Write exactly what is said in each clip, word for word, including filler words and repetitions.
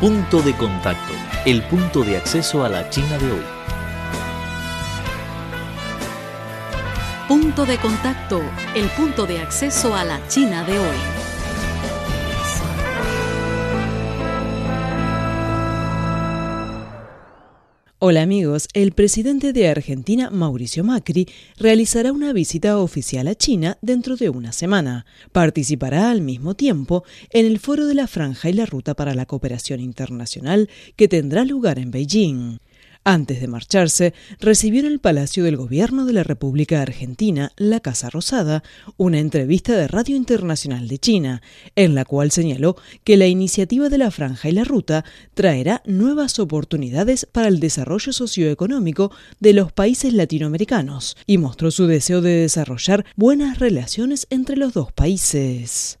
Punto de Contacto, el punto de acceso a la China de hoy. Punto de Contacto, el punto de acceso a la China de hoy. Hola amigos, el presidente de Argentina, Mauricio Macri, realizará una visita oficial a China dentro de una semana. Participará al mismo tiempo en el Foro de la Franja y la Ruta para la Cooperación Internacional que tendrá lugar en Beijing. Antes de marcharse, recibió en el Palacio del Gobierno de la República Argentina, la Casa Rosada, una entrevista de Radio Internacional de China, en la cual señaló que la iniciativa de la Franja y la Ruta traerá nuevas oportunidades para el desarrollo socioeconómico de los países latinoamericanos y mostró su deseo de desarrollar buenas relaciones entre los dos países.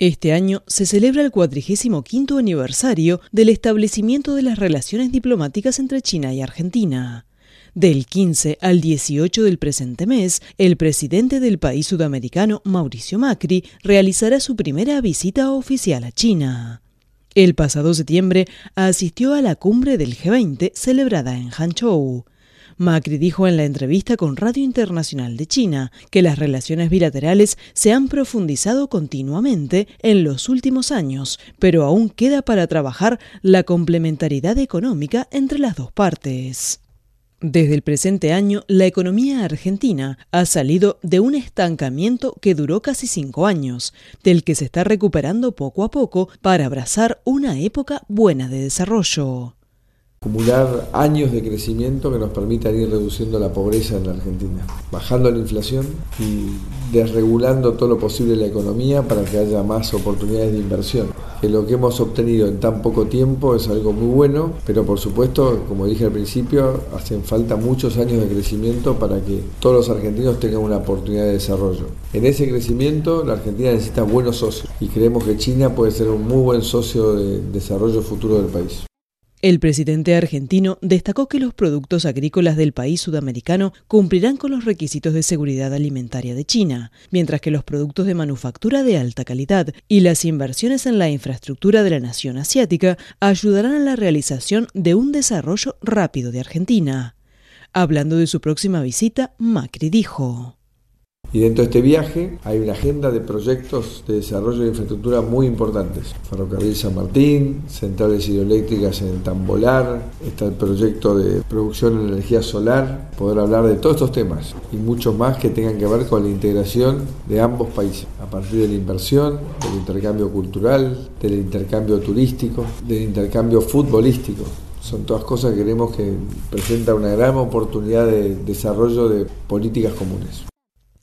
Este año se celebra el cuadragésimo quinto aniversario del establecimiento de las relaciones diplomáticas entre China y Argentina. Del quince al dieciocho del presente mes, el presidente del país sudamericano, Mauricio Macri, realizará su primera visita oficial a China. El pasado septiembre asistió a la cumbre del G veinte celebrada en Hangzhou. Macri dijo en la entrevista con Radio Internacional de China que las relaciones bilaterales se han profundizado continuamente en los últimos años, pero aún queda para trabajar la complementariedad económica entre las dos partes. Desde el presente año, la economía argentina ha salido de un estancamiento que duró casi cinco años, del que se está recuperando poco a poco para abrazar una época buena de desarrollo. Acumular años de crecimiento que nos permitan ir reduciendo la pobreza en la Argentina, bajando la inflación y desregulando todo lo posible la economía para que haya más oportunidades de inversión. Que lo que hemos obtenido en tan poco tiempo es algo muy bueno, pero por supuesto, como dije al principio, hacen falta muchos años de crecimiento para que todos los argentinos tengan una oportunidad de desarrollo. En ese crecimiento, la Argentina necesita buenos socios y creemos que China puede ser un muy buen socio de desarrollo futuro del país. El presidente argentino destacó que los productos agrícolas del país sudamericano cumplirán con los requisitos de seguridad alimentaria de China, mientras que los productos de manufactura de alta calidad y las inversiones en la infraestructura de la nación asiática ayudarán a la realización de un desarrollo rápido de Argentina. Hablando de su próxima visita, Macri dijo: y dentro de este viaje hay una agenda de proyectos de desarrollo de infraestructura muy importantes. Ferrocarril San Martín, centrales hidroeléctricas en Tambolar, está el proyecto de producción de energía solar. Poder hablar de todos estos temas y muchos más que tengan que ver con la integración de ambos países, a partir de la inversión, del intercambio cultural, del intercambio turístico, del intercambio futbolístico. Son todas cosas que creemos que presentan una gran oportunidad de desarrollo de políticas comunes.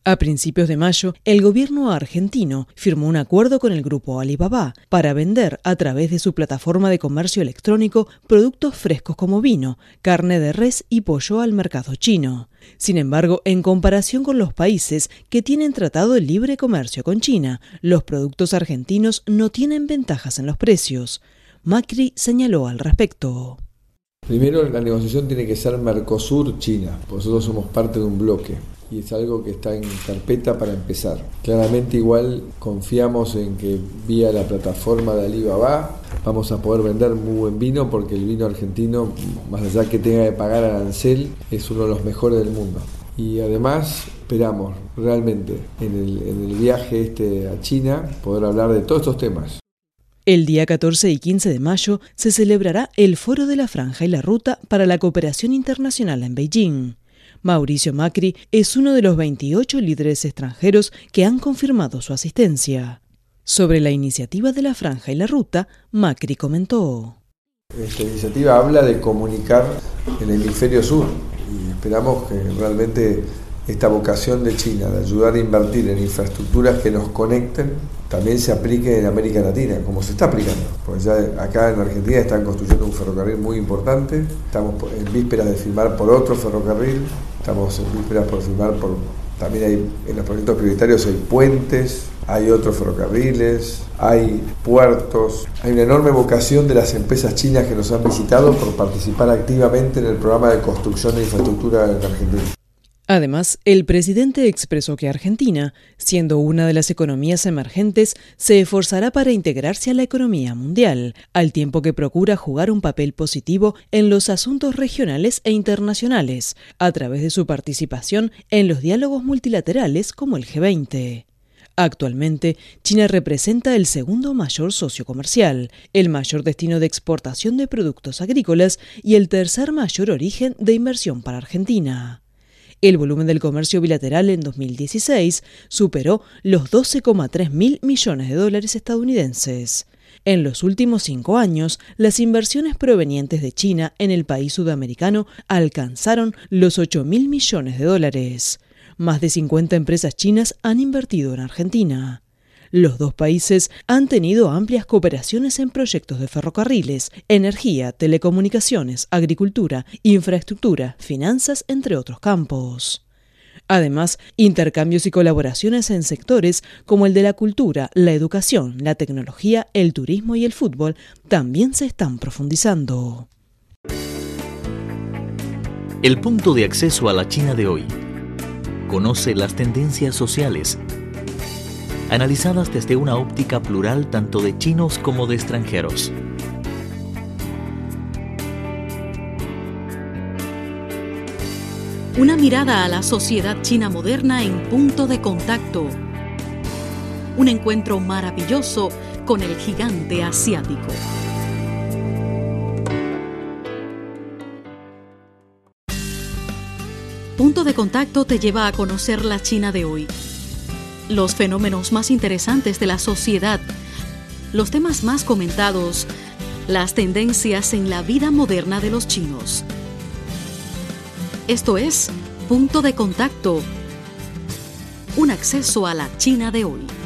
A principios de mayo, el gobierno argentino firmó un acuerdo con el grupo Alibaba para vender a través de su plataforma de comercio electrónico productos frescos como vino, carne de res y pollo al mercado chino. Sin embargo, en comparación con los países que tienen tratado de libre comercio con China, los productos argentinos no tienen ventajas en los precios. Macri señaló al respecto. Primero, la negociación tiene que ser Mercosur-China, nosotros somos parte de un bloque y es algo que está en carpeta para empezar. Claramente igual confiamos en que vía la plataforma de Alibaba vamos a poder vender muy buen vino porque el vino argentino, más allá que tenga que pagar arancel, es uno de los mejores del mundo. Y además esperamos realmente en el, en el viaje este a China poder hablar de todos estos temas. El día catorce y quince de mayo se celebrará el Foro de la Franja y la Ruta para la Cooperación Internacional en Beijing. Mauricio Macri es uno de los veintiocho líderes extranjeros que han confirmado su asistencia. Sobre la iniciativa de la Franja y la Ruta, Macri comentó: esta iniciativa habla de comunicar el hemisferio sur y esperamos que realmente esta vocación de China de ayudar a invertir en infraestructuras que nos conecten también se aplique en América Latina, como se está aplicando. Porque ya acá en Argentina están construyendo un ferrocarril muy importante, estamos en vísperas de firmar por otro ferrocarril, estamos en vísperas por firmar por... También hay, en los proyectos prioritarios hay puentes, hay otros ferrocarriles, hay puertos. Hay una enorme vocación de las empresas chinas que nos han visitado por participar activamente en el programa de construcción de infraestructura en Argentina. Además, el presidente expresó que Argentina, siendo una de las economías emergentes, se esforzará para integrarse a la economía mundial, al tiempo que procura jugar un papel positivo en los asuntos regionales e internacionales, a través de su participación en los diálogos multilaterales como el G veinte. Actualmente, China representa el segundo mayor socio comercial, el mayor destino de exportación de productos agrícolas y el tercer mayor origen de inversión para Argentina. El volumen del comercio bilateral en dos mil dieciséis superó los doce coma tres mil millones de dólares estadounidenses. En los últimos cinco años, las inversiones provenientes de China en el país sudamericano alcanzaron los ocho mil millones de dólares. Más de cincuenta empresas chinas han invertido en Argentina. Los dos países han tenido amplias cooperaciones en proyectos de ferrocarriles, energía, telecomunicaciones, agricultura, infraestructura, finanzas, entre otros campos. Además, intercambios y colaboraciones en sectores como el de la cultura, la educación, la tecnología, el turismo y el fútbol también se están profundizando. El punto de acceso a la China de hoy. Conoce las tendencias sociales, analizadas desde una óptica plural tanto de chinos como de extranjeros. Una mirada a la sociedad china moderna en Punto de Contacto. Un encuentro maravilloso con el gigante asiático. Punto de Contacto te lleva a conocer la China de hoy, los fenómenos más interesantes de la sociedad, los temas más comentados, las tendencias en la vida moderna de los chinos. Esto es Punto de Contacto, un acceso a la China de hoy.